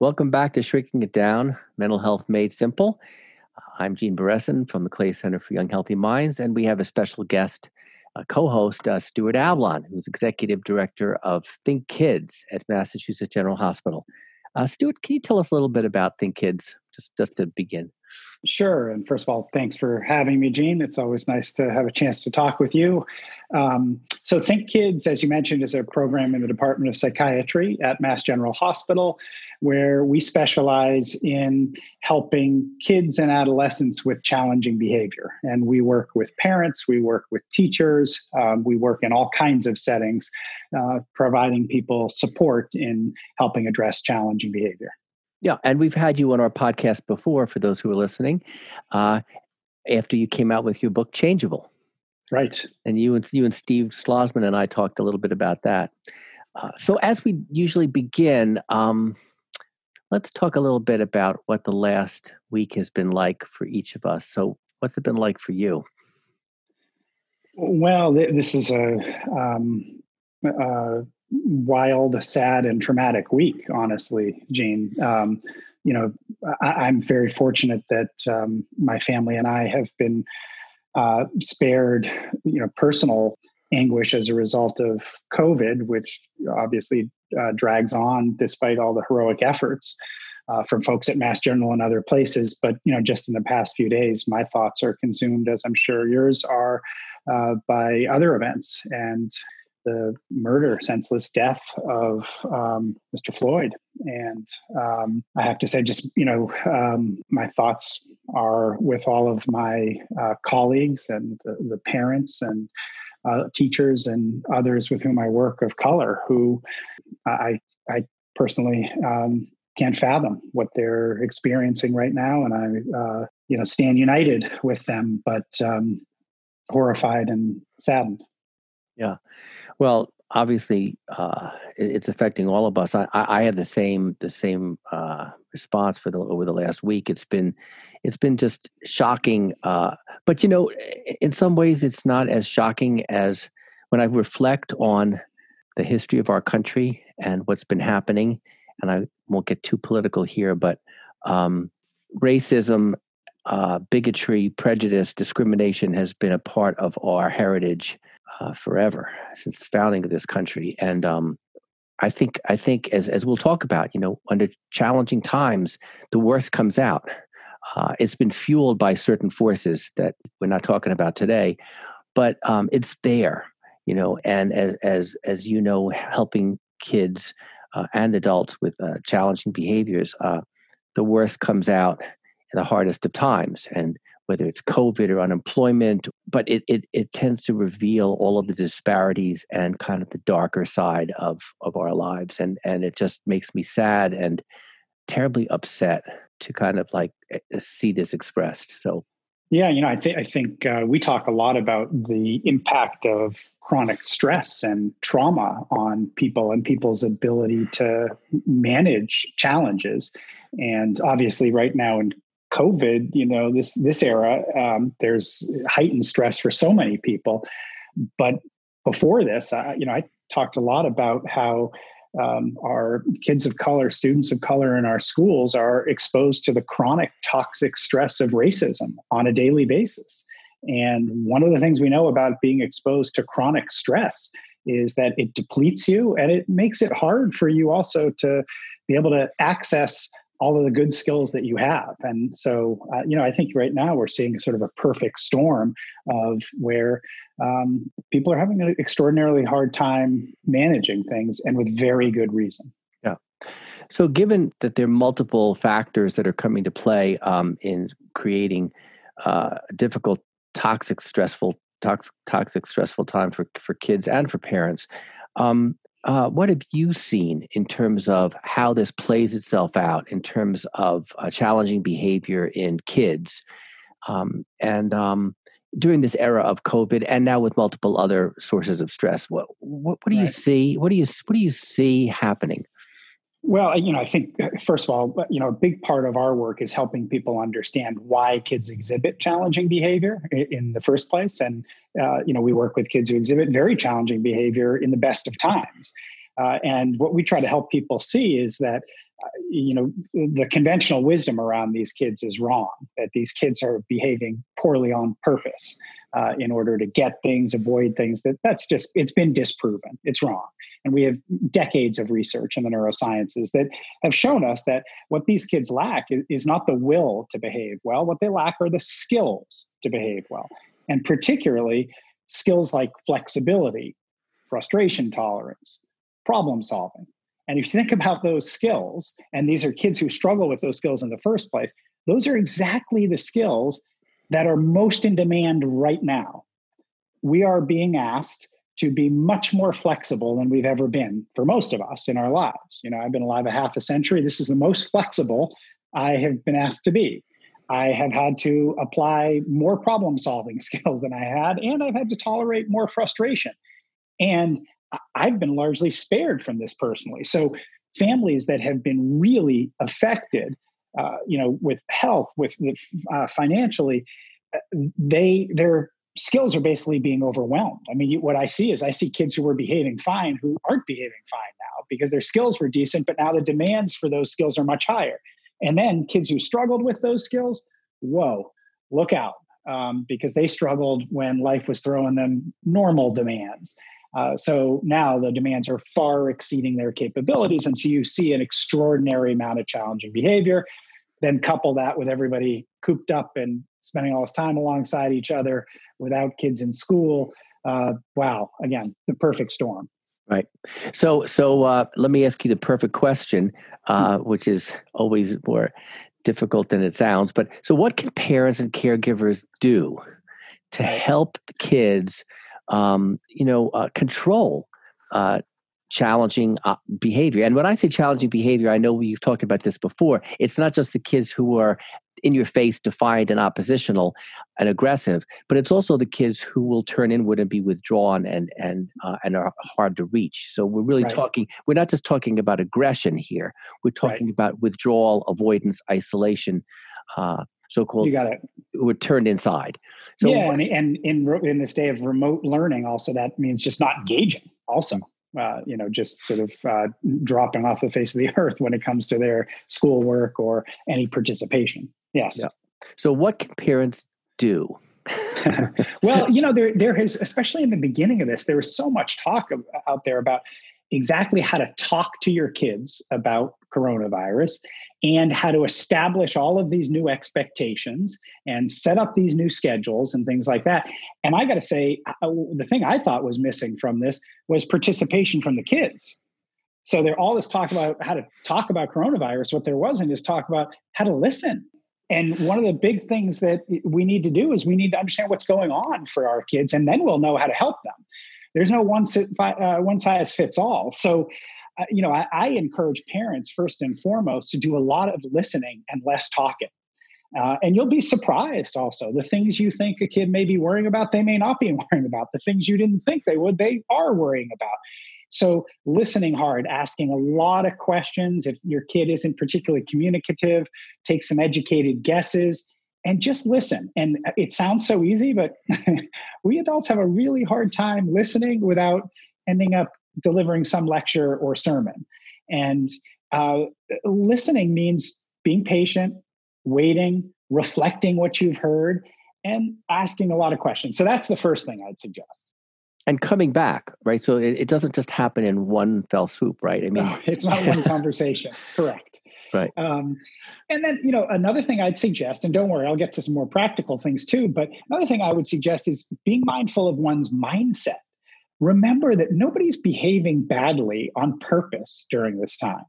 Welcome back to Shrinking It Down, Mental Health Made Simple. I'm Gene Beresin from the Clay Center for Young Healthy Minds, and we have a special guest, a co-host, Stuart Ablon, who's Executive Director of Think Kids at Massachusetts General Hospital. Stuart, can you tell us a little bit about Think Kids, just to begin? Sure. And first of all, thanks for having me, Gene. It's always nice to have a chance to talk with you. So Think Kids, as you mentioned, is a program in the Department of Psychiatry at Mass General Hospital, where we specialize in helping kids and adolescents with challenging behavior. And we work with parents, we work with teachers, we work in all kinds of settings, providing people support in helping address challenging behavior. Yeah, and we've had you on our podcast before, for those who are listening, after you came out with your book, Changeable. Right. And you and Steve Slosman and I talked a little bit about that. So as we usually begin, let's talk a little bit about what the last week has been like for each of us. So what's it been like for you? Well, this is a wild, sad, and traumatic week, honestly, Gene. I'm very fortunate that my family and I have been spared, personal anguish as a result of COVID, which obviously drags on despite all the heroic efforts from folks at Mass General and other places. But, just in the past few days, my thoughts are consumed, as I'm sure yours are, by other events and the murder, senseless death of Mr. Floyd. And I have to say, just, my thoughts are with all of my colleagues and the parents and teachers and others with whom I work of color, who I personally can't fathom what they're experiencing right now. And I, stand united with them, but horrified and saddened. Yeah. Well, obviously, it's affecting all of us. I had the same response over the last week. It's been just shocking. But in some ways, it's not as shocking as when I reflect on the history of our country and what's been happening. And I won't get too political here, but racism, bigotry, prejudice, discrimination has been a part of our heritage forever, since the founding of this country. And I think as we'll talk about, under challenging times, the worst comes out. It's been fueled by certain forces that we're not talking about today, but it's there, and as helping kids and adults with challenging behaviors, the worst comes out at the hardest of times. And whether it's COVID or unemployment, but it tends to reveal all of the disparities and kind of the darker side of our lives. And it just makes me sad and terribly upset to kind of like see this expressed. So, yeah, I think we talk a lot about the impact of chronic stress and trauma on people and people's ability to manage challenges. And obviously right now in COVID, this era, there's heightened stress for so many people. But before this, I talked a lot about how our kids of color, students of color in our schools are exposed to the chronic toxic stress of racism on a daily basis. And one of the things we know about being exposed to chronic stress is that it depletes you, and it makes it hard for you also to be able to access all of the good skills that you have. And so, I think right now we're seeing sort of a perfect storm of where people are having an extraordinarily hard time managing things, and with very good reason. Yeah. So given that there are multiple factors that are coming to play in creating difficult, toxic, stressful time for kids and for parents, what have you seen in terms of how this plays itself out in terms of challenging behavior in kids and during this era of COVID, and now with multiple other sources of stress? What do you see? What do you see happening? Well, I think, first of all, a big part of our work is helping people understand why kids exhibit challenging behavior in the first place. And, we work with kids who exhibit very challenging behavior in the best of times. And what we try to help people see is that you know, the conventional wisdom around these kids is wrong, that these kids are behaving poorly on purpose in order to get things, avoid things. That's just, it's been disproven. It's wrong. And we have decades of research in the neurosciences that have shown us that what these kids lack is not the will to behave well. What they lack are the skills to behave well, and particularly skills like flexibility, frustration tolerance, problem solving. And if you think about those skills, and these are kids who struggle with those skills in the first place, those are exactly the skills that are most in demand right now. We are being asked to be much more flexible than we've ever been, for most of us in our lives. You know, I've been alive a half a century. This is the most flexible I have been asked to be. I have had to apply more problem-solving skills than I had, and I've had to tolerate more frustration. And I've been largely spared from this personally. So families that have been really affected, you know, with health, with financially, their skills are basically being overwhelmed. I mean, what I see is I see kids who were behaving fine who aren't behaving fine now because their skills were decent, but now the demands for those skills are much higher. And then kids who struggled with those skills, whoa, look out, because they struggled when life was throwing them normal demands. So now the demands are far exceeding their capabilities. And so you see an extraordinary amount of challenging behavior. Then couple that with everybody cooped up and spending all this time alongside each other without kids in school. Wow. Again, the perfect storm. Right. So let me ask you the perfect question, which is always more difficult than it sounds. But so what can parents and caregivers do to help kids control challenging behavior? And when I say challenging behavior, I know you've talked about this before. It's not just the kids who are in your face, defiant and oppositional and aggressive, but it's also the kids who will turn inward and be withdrawn and are hard to reach. So we're really talking, we're not just talking about aggression here. We're talking about withdrawal, avoidance, isolation, so-called, you got it. We're turned inside. So yeah, and in this day of remote learning, also that means just not engaging. Also, just sort of dropping off the face of the earth when it comes to their schoolwork or any participation. Yes. Yeah. So, what can parents do? Well, there has, especially in the beginning of this, there was so much talk out there about exactly how to talk to your kids about coronavirus and how to establish all of these new expectations and set up these new schedules and things like that. And I got to say, the thing I thought was missing from this was participation from the kids. So there all this talk about how to talk about coronavirus. What there wasn't is talk about how to listen. And one of the big things that we need to do is we need to understand what's going on for our kids, and then we'll know how to help them. There's no one size fits all. So, I encourage parents first and foremost to do a lot of listening and less talking. And you'll be surprised also. The things you think a kid may be worrying about, they may not be worrying about. The things you didn't think they would, they are worrying about. So listening hard, asking a lot of questions. If your kid isn't particularly communicative, take some educated guesses. And just listen. And it sounds so easy, but we adults have a really hard time listening without ending up delivering some lecture or sermon. And listening means being patient, waiting, reflecting what you've heard, and asking a lot of questions. So that's the first thing I'd suggest. And coming back, right? So it doesn't just happen in one fell swoop, right? I mean, no, it's not one conversation. Correct. Right. And then, another thing I'd suggest, and don't worry, I'll get to some more practical things too, but another thing I would suggest is being mindful of one's mindset. Remember that nobody's behaving badly on purpose during this time.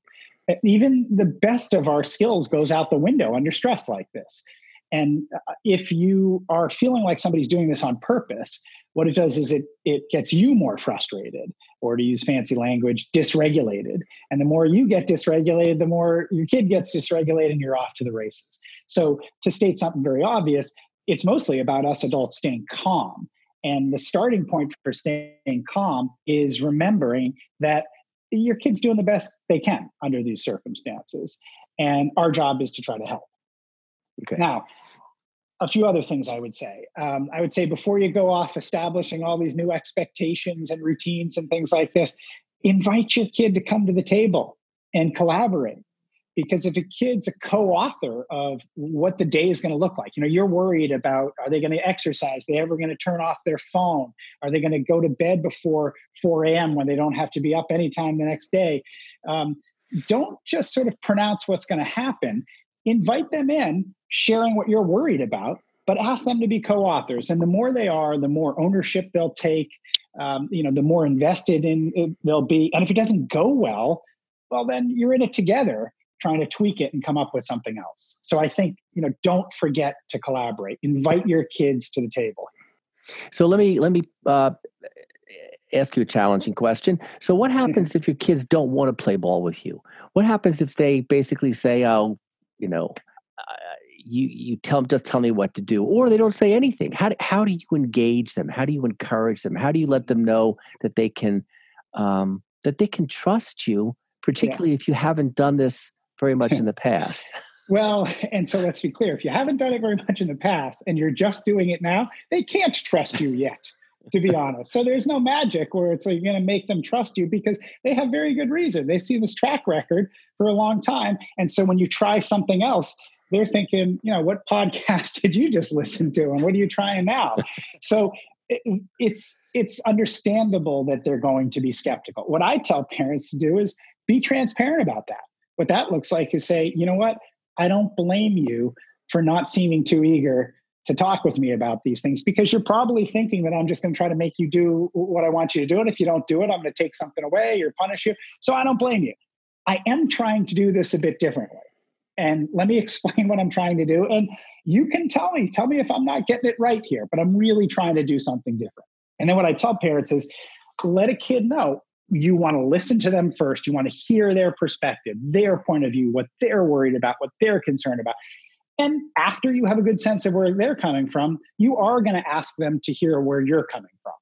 Even the best of our skills goes out the window under stress like this. And if you are feeling like somebody's doing this on purpose, what it does is it gets you more frustrated, or to use fancy language, dysregulated. And the more you get dysregulated, the more your kid gets dysregulated and you're off to the races. So to state something very obvious, it's mostly about us adults staying calm. And the starting point for staying calm is remembering that your kid's doing the best they can under these circumstances. And our job is to try to help. Okay. Now, a few other things I would say. I would say before you go off establishing all these new expectations and routines and things like this, invite your kid to come to the table and collaborate. Because if a kid's a co-author of what the day is going to look like, you know, you're worried about, are they going to exercise? Are they ever going to turn off their phone? Are they going to go to bed before 4 a.m. when they don't have to be up anytime the next day? Don't just sort of pronounce what's going to happen. Invite them in, sharing what you're worried about, but ask them to be co-authors. And the more they are, the more ownership they'll take, you know, the more invested in it they'll be. And if it doesn't go well, well, then you're in it together, trying to tweak it and come up with something else. So I think, you know, don't forget to collaborate. Invite your kids to the table. So let me ask you a challenging question. So what happens if your kids don't want to play ball with you? What happens if they basically say, oh, you know, just tell me what to do, or they don't say anything? How do you engage them? How do you encourage them? How do you let them know that they can trust you, particularly if you haven't done this very much in the past? Well, and so let's be clear. If you haven't done it very much in the past and you're just doing it now, they can't trust you yet, to be honest. So there's no magic where it's like you're going to make them trust you, because they have very good reason. They see this track record for a long time. And so when you try something else, they're thinking, you know, what podcast did you just listen to? And what are you trying now? So it's understandable that they're going to be skeptical. What I tell parents to do is be transparent about that. What that looks like is say, you know what, I don't blame you for not seeming too eager to talk with me about these things, because you're probably thinking that I'm just going to try to make you do what I want you to do. And if you don't do it, I'm going to take something away or punish you. So I don't blame you. I am trying to do this a bit differently. And let me explain what I'm trying to do. And you can tell me if I'm not getting it right here, but I'm really trying to do something different. And then what I tell parents is let a kid know you want to listen to them first. You want to hear their perspective, their point of view, what they're worried about, what they're concerned about. And after you have a good sense of where they're coming from, you are going to ask them to hear where you're coming from.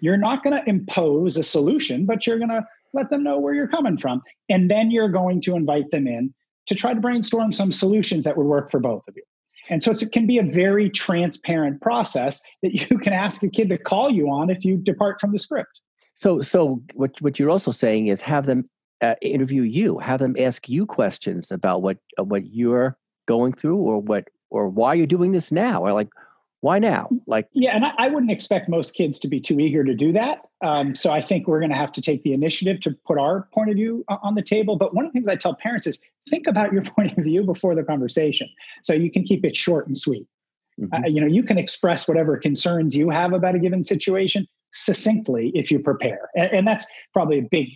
You're not going to impose a solution, but you're going to let them know where you're coming from. And then you're going to invite them in to try to brainstorm some solutions that would work for both of you. And so it can be a very transparent process that you can ask a kid to call you on if you depart from the script. So what you're also saying is have them interview you, have them ask you questions about what you're going through, or why you're doing this now, or like why now? And I wouldn't expect most kids to be too eager to do that. So I think we're going to have to take the initiative to put our point of view on the table. But one of the things I tell parents is think about your point of view before the conversation, so you can keep it short and sweet. Mm-hmm. You know, you can express whatever concerns you have about a given situation succinctly if you prepare. And that's probably a big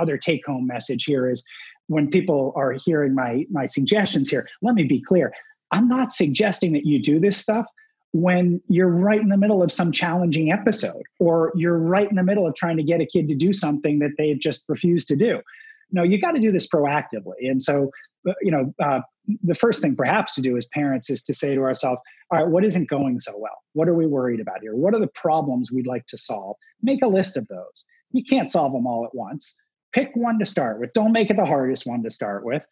other take-home message here is, when people are hearing my suggestions here, let me be clear. I'm not suggesting that you do this stuff when you're right in the middle of some challenging episode, or you're right in the middle of trying to get a kid to do something that they've just refused to do. No, you got to do this proactively. And so, you know, the first thing perhaps to do as parents is to say to ourselves, all right, what isn't going so well? What are we worried about here? What are the problems we'd like to solve? Make a list of those. You can't solve them all at once. Pick one to start with. Don't make it the hardest one to start with,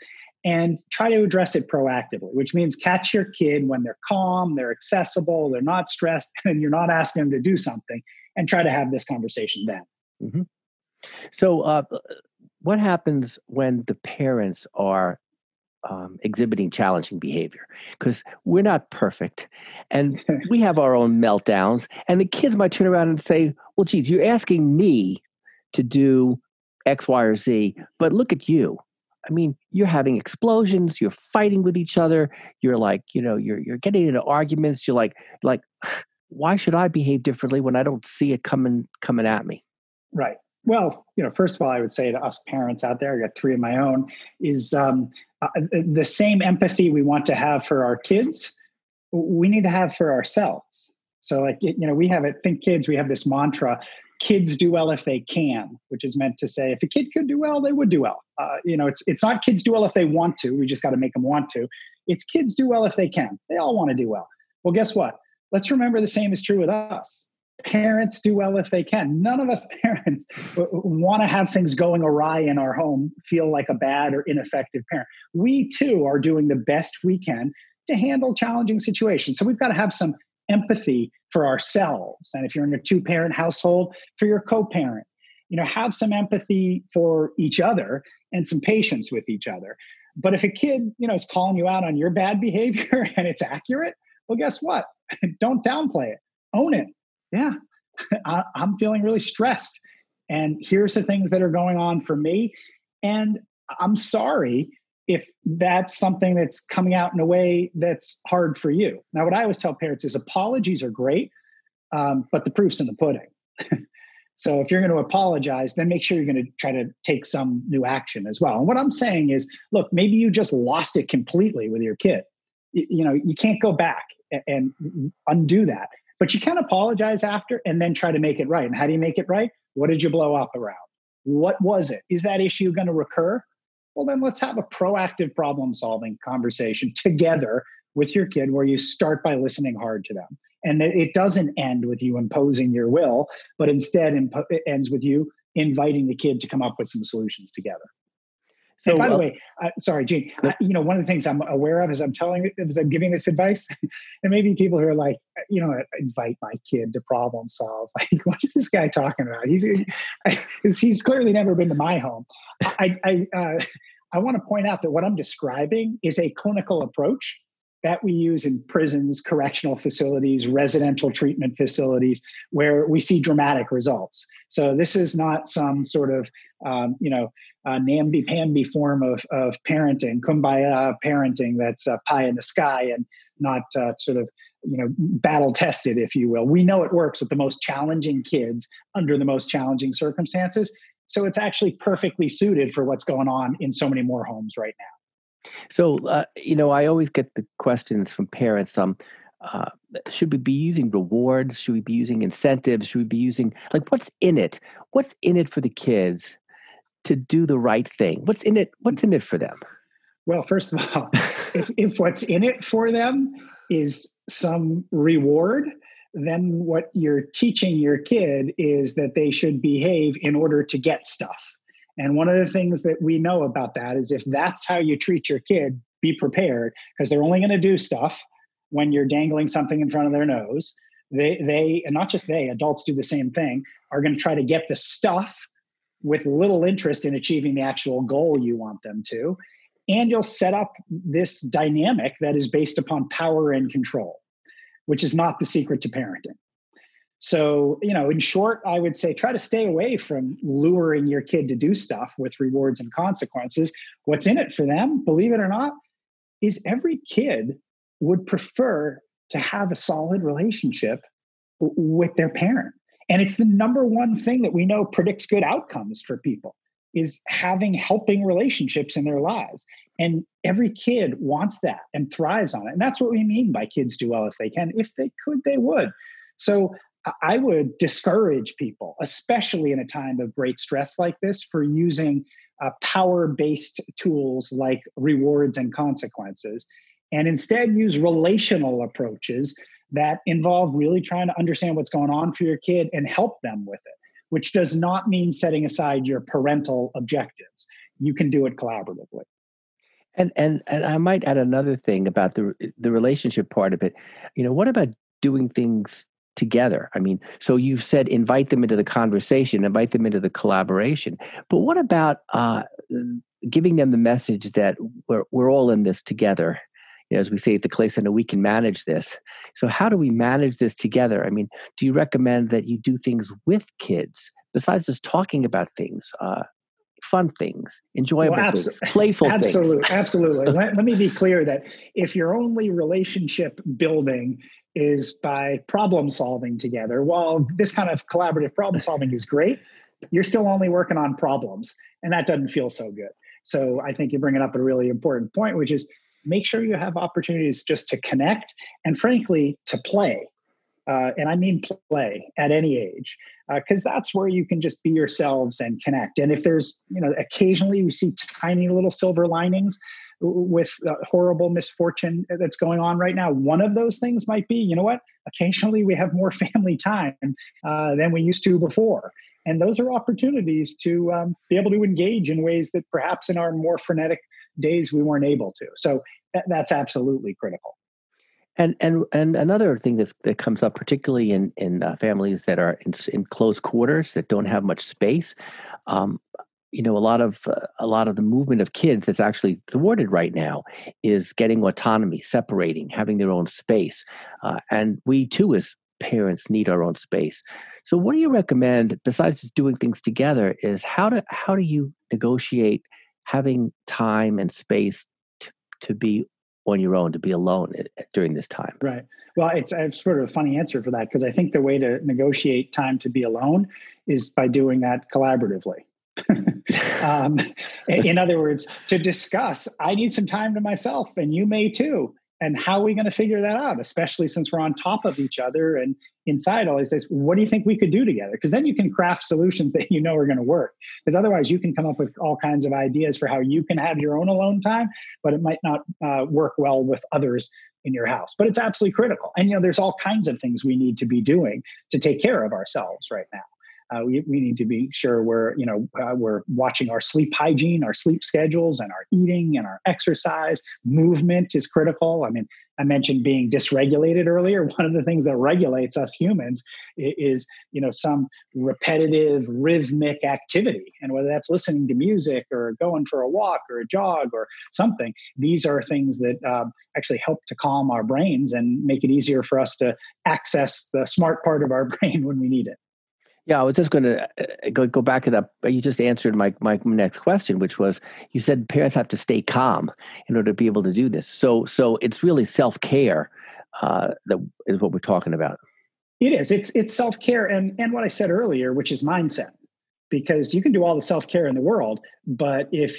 and try to address it proactively, which means catch your kid when they're calm, they're accessible, they're not stressed, and you're not asking them to do something, and try to have this conversation then. Mm-hmm. So what happens when the parents are exhibiting challenging behavior? Because we're not perfect, and we have our own meltdowns, and the kids might turn around and say, well, geez, you're asking me to do X, Y, or Z, but look at you. I mean, you're having explosions, you're fighting with each other, you're like, you know, you're getting into arguments, you're like, why should I behave differently when I don't see it coming at me? Right. Well, you know, first of all, I would say to us parents out there, I got three of my own, is the same empathy we want to have for our kids, we need to have for ourselves. So like, you know, we have at Think Kids, we have this mantra, kids do well if they can, which is meant to say if a kid could do well, they would do well. You know, it's not kids do well if they want to. We just got to make them want to. It's kids do well if they can. They all want to do well. Well, guess what? Let's remember the same is true with us. Parents do well if they can. None of us parents want to have things going awry in our home, feel like a bad or ineffective parent. We too are doing the best we can to handle challenging situations. So we've got to have some empathy for ourselves. And if you're in a two-parent household, for your co-parent, you know, have some empathy for each other and some patience with each other. But if a kid, you know, is calling you out on your bad behavior and it's accurate, well, guess what? Don't downplay it. Own it. Yeah, I'm feeling really stressed. And here's the things that are going on for me. And I'm sorry if that's something that's coming out in a way that's hard for you. Now, what I always tell parents is apologies are great, but the proof's in the pudding. So if you're going to apologize, then make sure you're going to try to take some new action as well. And what I'm saying is, look, maybe you just lost it completely with your kid. You know, you can't go back and undo that. But you can apologize after and then try to make it right. And how do you make it right? What did you blow up around? What was it? Is that issue going to recur? Well, then let's have a proactive problem-solving conversation together with your kid where you start by listening hard to them. And it doesn't end with you imposing your will, but instead it ends with you inviting the kid to come up with some solutions together. So, and by the way, sorry, Gene, you know, one of the things I'm aware of as I'm giving this advice, and maybe people who are like, you know, invite my kid to problem solve. Like, what is this guy talking about? He's clearly never been to my home. I want to point out that what I'm describing is a clinical approach that we use in prisons, correctional facilities, residential treatment facilities, where we see dramatic results. So this is not some sort of, namby-pamby form of parenting, kumbaya parenting that's pie in the sky and not sort of, you know, battle-tested, if you will. We know it works with the most challenging kids under the most challenging circumstances. So it's actually perfectly suited for what's going on in so many more homes right now. So, you know, I always get the questions from parents, should we be using rewards? Should we be using incentives? Should we be using, like, what's in it? What's in it for the kids to do the right thing? What's in it? What's in it for them? Well, first of all, if what's in it for them is some reward, then what you're teaching your kid is that they should behave in order to get stuff. And one of the things that we know about that is if that's how you treat your kid, be prepared, because they're only going to do stuff when you're dangling something in front of their nose. They, and not just they, adults do the same thing, are going to try to get the stuff with little interest in achieving the actual goal you want them to. And you'll set up this dynamic that is based upon power and control, which is not the secret to parenting. So, you know, in short, I would say try to stay away from luring your kid to do stuff with rewards and consequences. What's in it for them, believe it or not, is every kid would prefer to have a solid relationship with their parent. And it's the number one thing that we know predicts good outcomes for people is having helping relationships in their lives. And every kid wants that and thrives on it. And that's what we mean by kids do well if they can. If they could, they would. So I would discourage people, especially in a time of great stress like this, for using power-based tools like rewards and consequences, and instead use relational approaches that involve really trying to understand what's going on for your kid and help them with it, which does not mean setting aside your parental objectives. You can do it collaboratively. And I might add another thing about the relationship part of it. You know, what about doing things together? I mean, so you've said invite them into the conversation, invite them into the collaboration. But what about giving them the message that we're all in this together? You know, as we say at the Clay Center, we can manage this. So how do we manage this together? I mean, do you recommend that you do things with kids besides just talking about things? Fun things, enjoyable things, playful things. Absolutely. Let me be clear that if your only relationship building is by problem solving together, while this kind of collaborative problem solving is great, you're still only working on problems, and that doesn't feel so good. So I think you're bringing up a really important point, which is make sure you have opportunities just to connect and, frankly, to play. And I mean play at any age, because that's where you can just be yourselves and connect. And if there's, you know, occasionally we see tiny little silver linings with horrible misfortune that's going on right now. One of those things might be, you know what, occasionally we have more family time than we used to before. And those are opportunities to be able to engage in ways that perhaps in our more frenetic days we weren't able to. So that's absolutely critical. And another thing that comes up, particularly in families that are in close quarters that don't have much space, you know, a lot of the movement of kids that's actually thwarted right now is getting autonomy, separating, having their own space. And we too, as parents, need our own space. So what do you recommend, besides just doing things together, is how do you negotiate having time and space to be on your own, to be alone during this time? Right. Well, it's sort of a funny answer for that, because I think the way to negotiate time to be alone is by doing that collaboratively. In other words, to discuss, I need some time to myself and you may too. And how are we going to figure that out? Especially since we're on top of each other and inside all these things, what do you think we could do together? Because then you can craft solutions that you know are going to work. Because otherwise you can come up with all kinds of ideas for how you can have your own alone time, but it might not work well with others in your house. But it's absolutely critical. And you know, there's all kinds of things we need to be doing to take care of ourselves right now. We need to be sure we're watching our sleep hygiene, our sleep schedules, and our eating and our exercise. Movement is critical. I mean, I mentioned being dysregulated earlier. One of the things that regulates us humans is, you know, some repetitive rhythmic activity. And whether that's listening to music or going for a walk or a jog or something, these are things that actually help to calm our brains and make it easier for us to access the smart part of our brain when we need it. Yeah, I was just going to go back to that. You just answered my next question, which was, you said parents have to stay calm in order to be able to do this. So it's really self-care that is what we're talking about. It is. It's self-care and what I said earlier, which is mindset. Because you can do all the self-care in the world, but if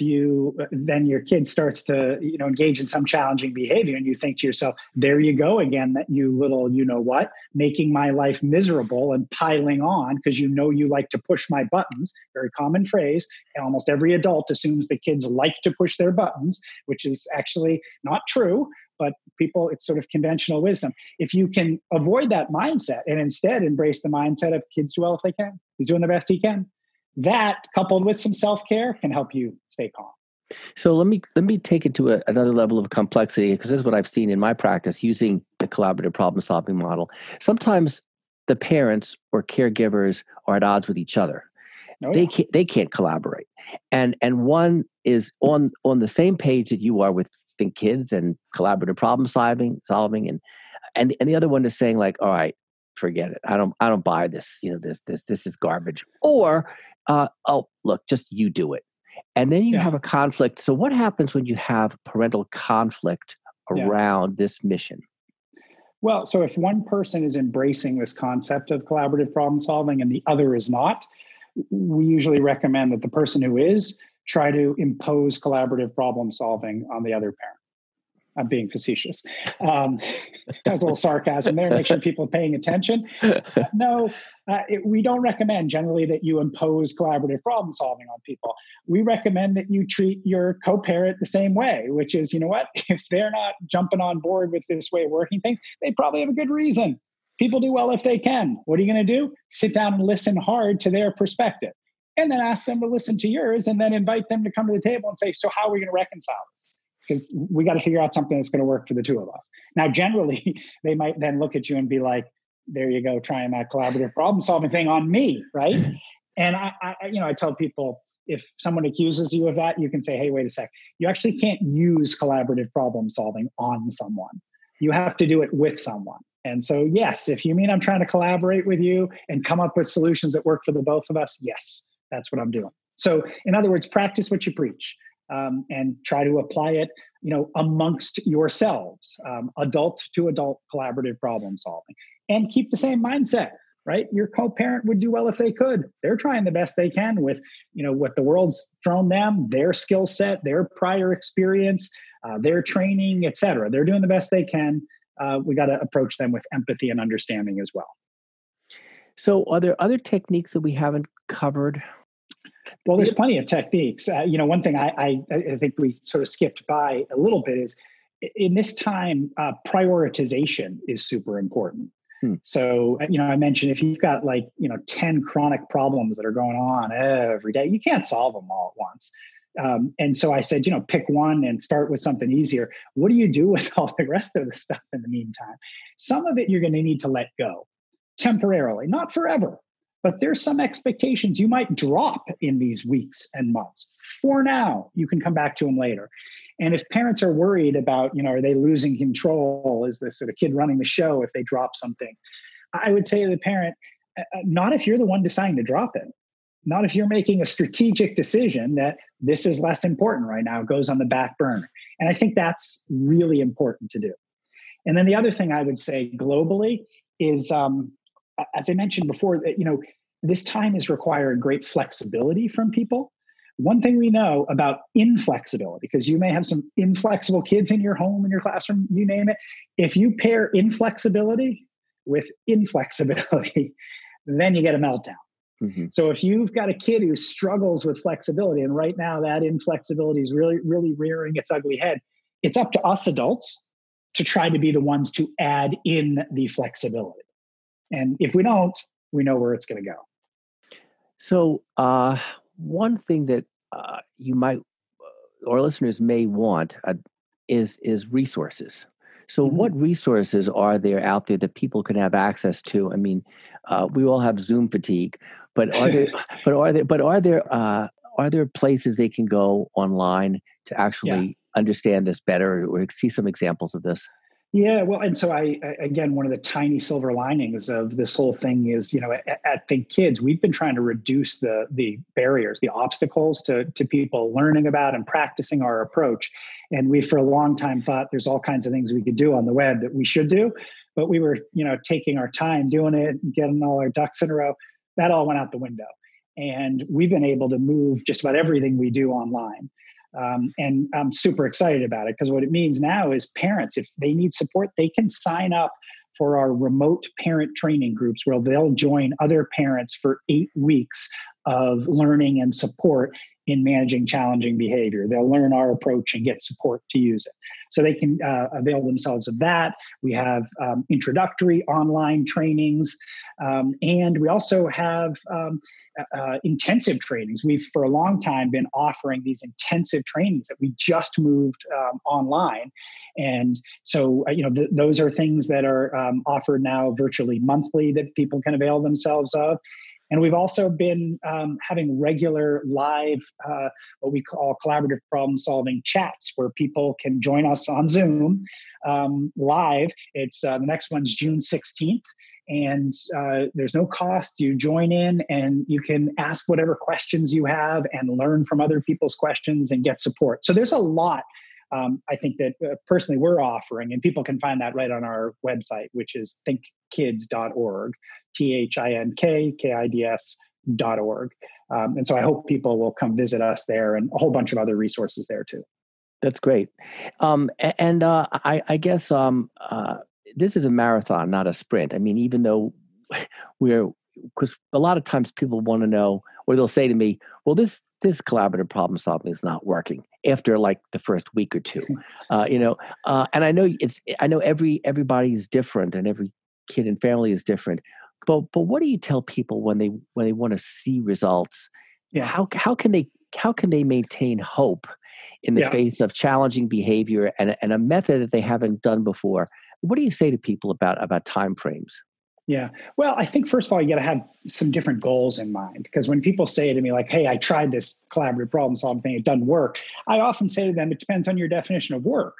then your kid starts to, you know, engage in some challenging behavior and you think to yourself, there you go again, that you little, you know what, making my life miserable and piling on because you know you like to push my buttons, very common phrase. And almost every adult assumes that kids like to push their buttons, which is actually not true. But people, it's sort of conventional wisdom. If you can avoid that mindset and instead embrace the mindset of kids do well if they can, he's doing the best he can. That, coupled with some self-care, can help you stay calm. So let me take it to another level of complexity, because this is what I've seen in my practice using the collaborative problem-solving model. Sometimes the parents or caregivers are at odds with each other. Oh, yeah. They can't collaborate. And one is on the same page that you are with Think Kids and collaborative problem-solving, and the other one is saying, like, all right, forget it. I don't buy this. You know, this is garbage. Or oh, look, just you do it. And then you have a conflict. So what happens when you have parental conflict around this mission? Well, so if one person is embracing this concept of collaborative problem solving and the other is not, we usually recommend that the person who is try to impose collaborative problem solving on the other parent. I'm being facetious. That was a little sarcasm there. Make sure people are paying attention. We don't recommend generally that you impose collaborative problem solving on people. We recommend that you treat your co-parent the same way, which is, you know what, if they're not jumping on board with this way of working things, they probably have a good reason. People do well if they can. What are you going to do? Sit down and listen hard to their perspective, and then ask them to listen to yours, and then invite them to come to the table and say, so how are we going to reconcile this? Because we got to figure out something that's going to work for the two of us. Now, generally, they might then look at you and be like, there you go, trying that collaborative problem-solving thing on me, right? And I tell people, if someone accuses you of that, you can say, hey, wait a sec. You actually can't use collaborative problem-solving on someone. You have to do it with someone. And so, yes, if you mean I'm trying to collaborate with you and come up with solutions that work for the both of us, yes, that's what I'm doing. So, in other words, practice what you preach. And try to apply it, you know, amongst yourselves, adult to adult collaborative problem solving, and keep the same mindset, right? Your co-parent would do well if they could. They're trying the best they can with, you know, what the world's thrown them, their skill set, their prior experience, their training, et cetera. They're doing the best they can. We got to approach them with empathy and understanding as well. So are there other techniques that we haven't covered? Well, there's plenty of techniques. You know, one thing I think we sort of skipped by a little bit is, in this time, prioritization is super important. So, you know, I mentioned if you've got, like, you know, 10 chronic problems that are going on every day, you can't solve them all at once. And so I said, you know, pick one and start with something easier. What do you do with all the rest of the stuff in the meantime? Some of it you're going to need to let go temporarily, not forever. But there's some expectations you might drop in these weeks and months. For now, you can come back to them later. And if parents are worried about, you know, are they losing control? Is this sort of kid running the show if they drop something? I would say to the parent, not if you're the one deciding to drop it. Not if you're making a strategic decision that this is less important right now, it goes on the back burner. And I think that's really important to do. And then the other thing I would say globally is, as I mentioned before, you know, this time is requiring great flexibility from people. One thing we know about inflexibility, because you may have some inflexible kids in your home, in your classroom, you name it. If you pair inflexibility with inflexibility, then you get a meltdown. Mm-hmm. So if you've got a kid who struggles with flexibility, and right now that inflexibility is really, really rearing its ugly head, it's up to us adults to try to be the ones to add in the flexibility. And if we don't, we know where it's going to go. So one thing that you might, or listeners may want, is resources. So mm-hmm. What resources are there out there that people can have access to? I mean, we all have Zoom fatigue, but are there, are there places they can go online to actually understand this better or see some examples of this? Yeah, well, and so again, one of the tiny silver linings of this whole thing is, you know, at Think Kids, we've been trying to reduce the barriers, the obstacles to people learning about and practicing our approach. And we, for a long time, thought there's all kinds of things we could do on the web that we should do, but we were, you know, taking our time doing it and getting all our ducks in a row. That all went out the window. And we've been able to move just about everything we do online. And I'm super excited about it because what it means now is parents, if they need support, they can sign up for our remote parent training groups where they'll join other parents for 8 weeks of learning and support in managing challenging behavior. They'll learn our approach and get support to use it. So they can avail themselves of that. We have introductory online trainings, and we also have intensive trainings. We've, for a long time, been offering these intensive trainings that we just moved online. And so, you know, those are things that are offered now virtually monthly that people can avail themselves of. And we've also been having regular live, what we call collaborative problem solving chats where people can join us on Zoom live. It's the next one's June 16th. And there's no cost. You join in and you can ask whatever questions you have and learn from other people's questions and get support. So there's a lot, I think, that personally we're offering, and people can find that right on our website, which is thinkkids.org, thinkkids.org. And so I hope people will come visit us there, and a whole bunch of other resources there too. That's great. I guess this is a marathon, not a sprint. I mean, even though because a lot of times people want to know, or they'll say to me, well, this collaborative problem solving is not working after like the first week or two, you know? And I know everybody's different and every kid and family is different, but what do you tell people when they want to see results? Yeah. How can they maintain hope in the face of challenging behavior and a method that they haven't done before? What do you say to people about timeframes? Yeah. Well, I think first of all, you got to have some different goals in mind, because when people say to me like, hey, I tried this collaborative problem solving thing, it doesn't work. I often say to them, it depends on your definition of work.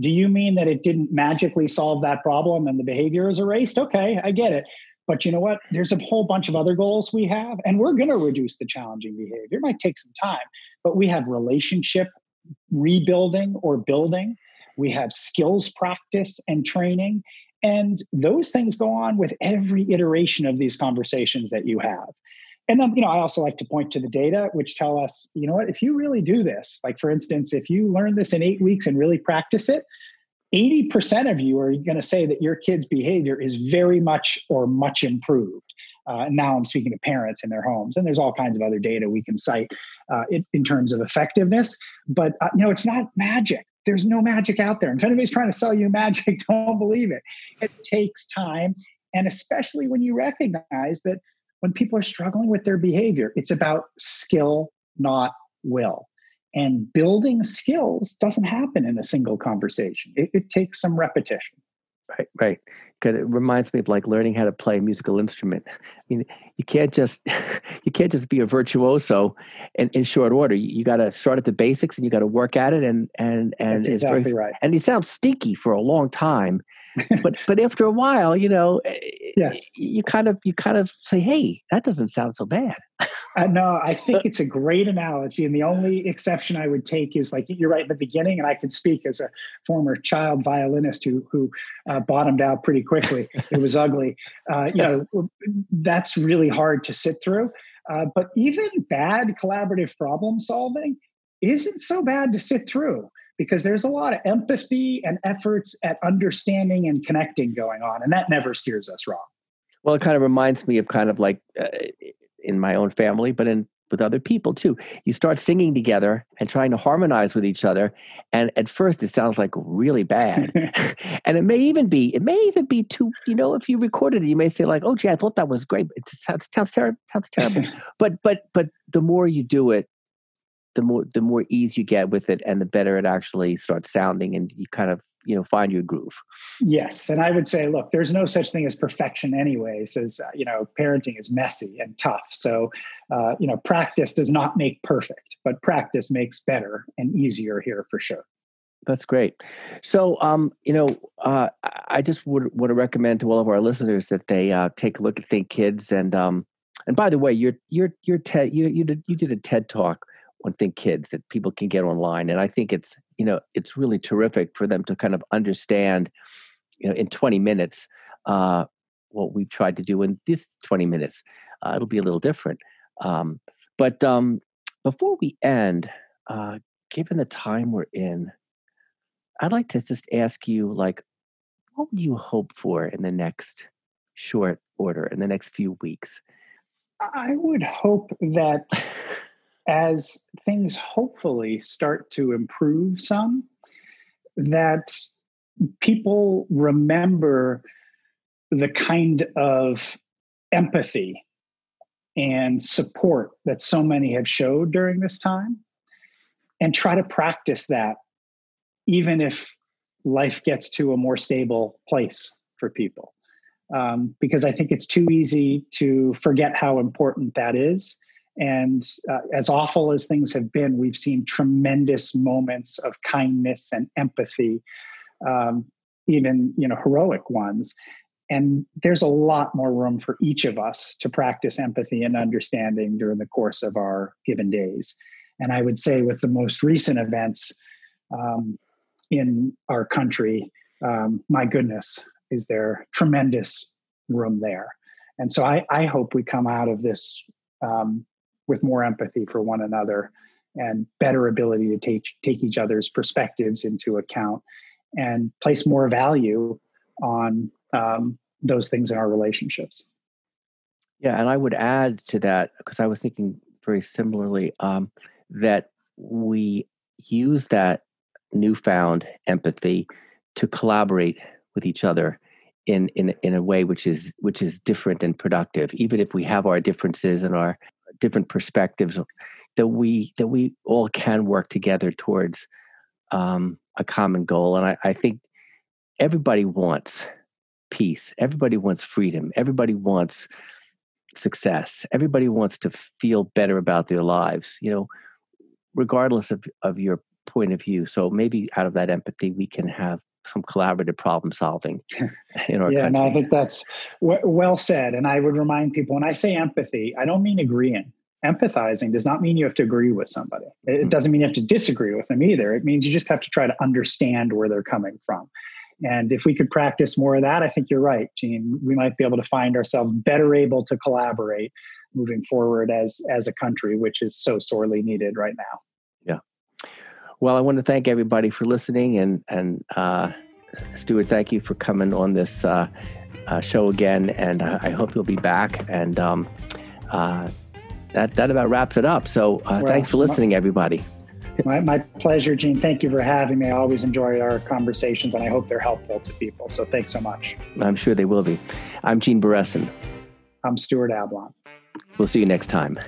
Do you mean that it didn't magically solve that problem and the behavior is erased? Okay, I get it. But you know what? There's a whole bunch of other goals we have, and we're going to reduce the challenging behavior. It might take some time, but we have relationship rebuilding or building. We have skills practice and training. And those things go on with every iteration of these conversations that you have. And then, you know, I also like to point to the data, which tell us, you know what, if you really do this, like for instance, if you learn this in 8 weeks and really practice it, 80% of you are going to say that your kid's behavior is very much or much improved. Now I'm speaking to parents in their homes, and there's all kinds of other data we can cite in terms of effectiveness. But, you know, it's not magic. There's no magic out there. And if anybody's trying to sell you magic, don't believe it. It takes time. And especially when you recognize that when people are struggling with their behavior, it's about skill, not will. And building skills doesn't happen in a single conversation. It takes some repetition. Right. because it reminds me of like learning how to play a musical instrument. I mean, you can't just be a virtuoso in short order. You got to start at the basics and you got to work at it. And that's exactly right. And you sound stinky for a long time, but after a while, you know, yes, you kind of say, hey, that doesn't sound so bad. No, I think it's a great analogy. And the only exception I would take is, like, you're right in the beginning, and I can speak as a former child violinist who bottomed out pretty quickly. It was ugly. That's really hard to sit through. But even bad collaborative problem solving isn't so bad to sit through, because there's a lot of empathy and efforts at understanding and connecting going on. And that never steers us wrong. Well, it kind of reminds me of kind of like... in my own family, but with other people too. You start singing together and trying to harmonize with each other. And at first it sounds like really bad. And it may even be too, you know, if you recorded it, you may say like, oh gee, I thought that was great. It sounds terrible. But the more you do it, the more ease you get with it, and the better it actually starts sounding, and you kind of, you know, find your groove. Yes. And I would say, look, there's no such thing as perfection anyways, as, you know, parenting is messy and tough. So, you know, practice does not make perfect, but practice makes better and easier here for sure. That's great. So, I just would recommend to all of our listeners that they take a look at Think Kids. And by the way, you did a TED Talk on Think Kids that people can get online. And I think it's, you know, it's really terrific for them to kind of understand, you know, in 20 minutes, what we've tried to do in this 20 minutes. It'll be a little different. But before we end, given the time we're in, I'd like to just ask you, like, what would you hope for in the next short order, in the next few weeks? I would hope that... as things hopefully start to improve some, that people remember the kind of empathy and support that so many have showed during this time, and try to practice that, even if life gets to a more stable place for people. Because I think it's too easy to forget how important that is. And as awful as things have been, we've seen tremendous moments of kindness and empathy, even, you know, heroic ones. And there's a lot more room for each of us to practice empathy and understanding during the course of our given days. And I would say with the most recent events in our country, my goodness, is there tremendous room there. And so I hope we come out of this with more empathy for one another, and better ability to take each other's perspectives into account, and place more value on those things in our relationships. Yeah, and I would add to that, because I was thinking very similarly, that we use that newfound empathy to collaborate with each other in a way which is different and productive, even if we have our differences and our different perspectives, that we all can work together towards a common goal. And I think everybody wants peace. Everybody wants freedom. Everybody wants success. Everybody wants to feel better about their lives, you know, regardless of your point of view. So maybe out of that empathy, we can have some collaborative problem solving in our country. And I think that's well said. And I would remind people, when I say empathy, I don't mean agreeing. Empathizing does not mean you have to agree with somebody. It doesn't mean you have to disagree with them either. It means you just have to try to understand where they're coming from. And if we could practice more of that, I think you're right, Gene, we might be able to find ourselves better able to collaborate moving forward as a country, which is so sorely needed right now. Well, I want to thank everybody for listening, and Stuart, thank you for coming on this show again, and I hope you'll be back, and that about wraps it up. So thanks for listening, everybody. My pleasure, Gene. Thank you for having me. I always enjoy our conversations, and I hope they're helpful to people. So thanks so much. I'm sure they will be. I'm Gene Beresin. I'm Stuart Ablon. We'll see you next time.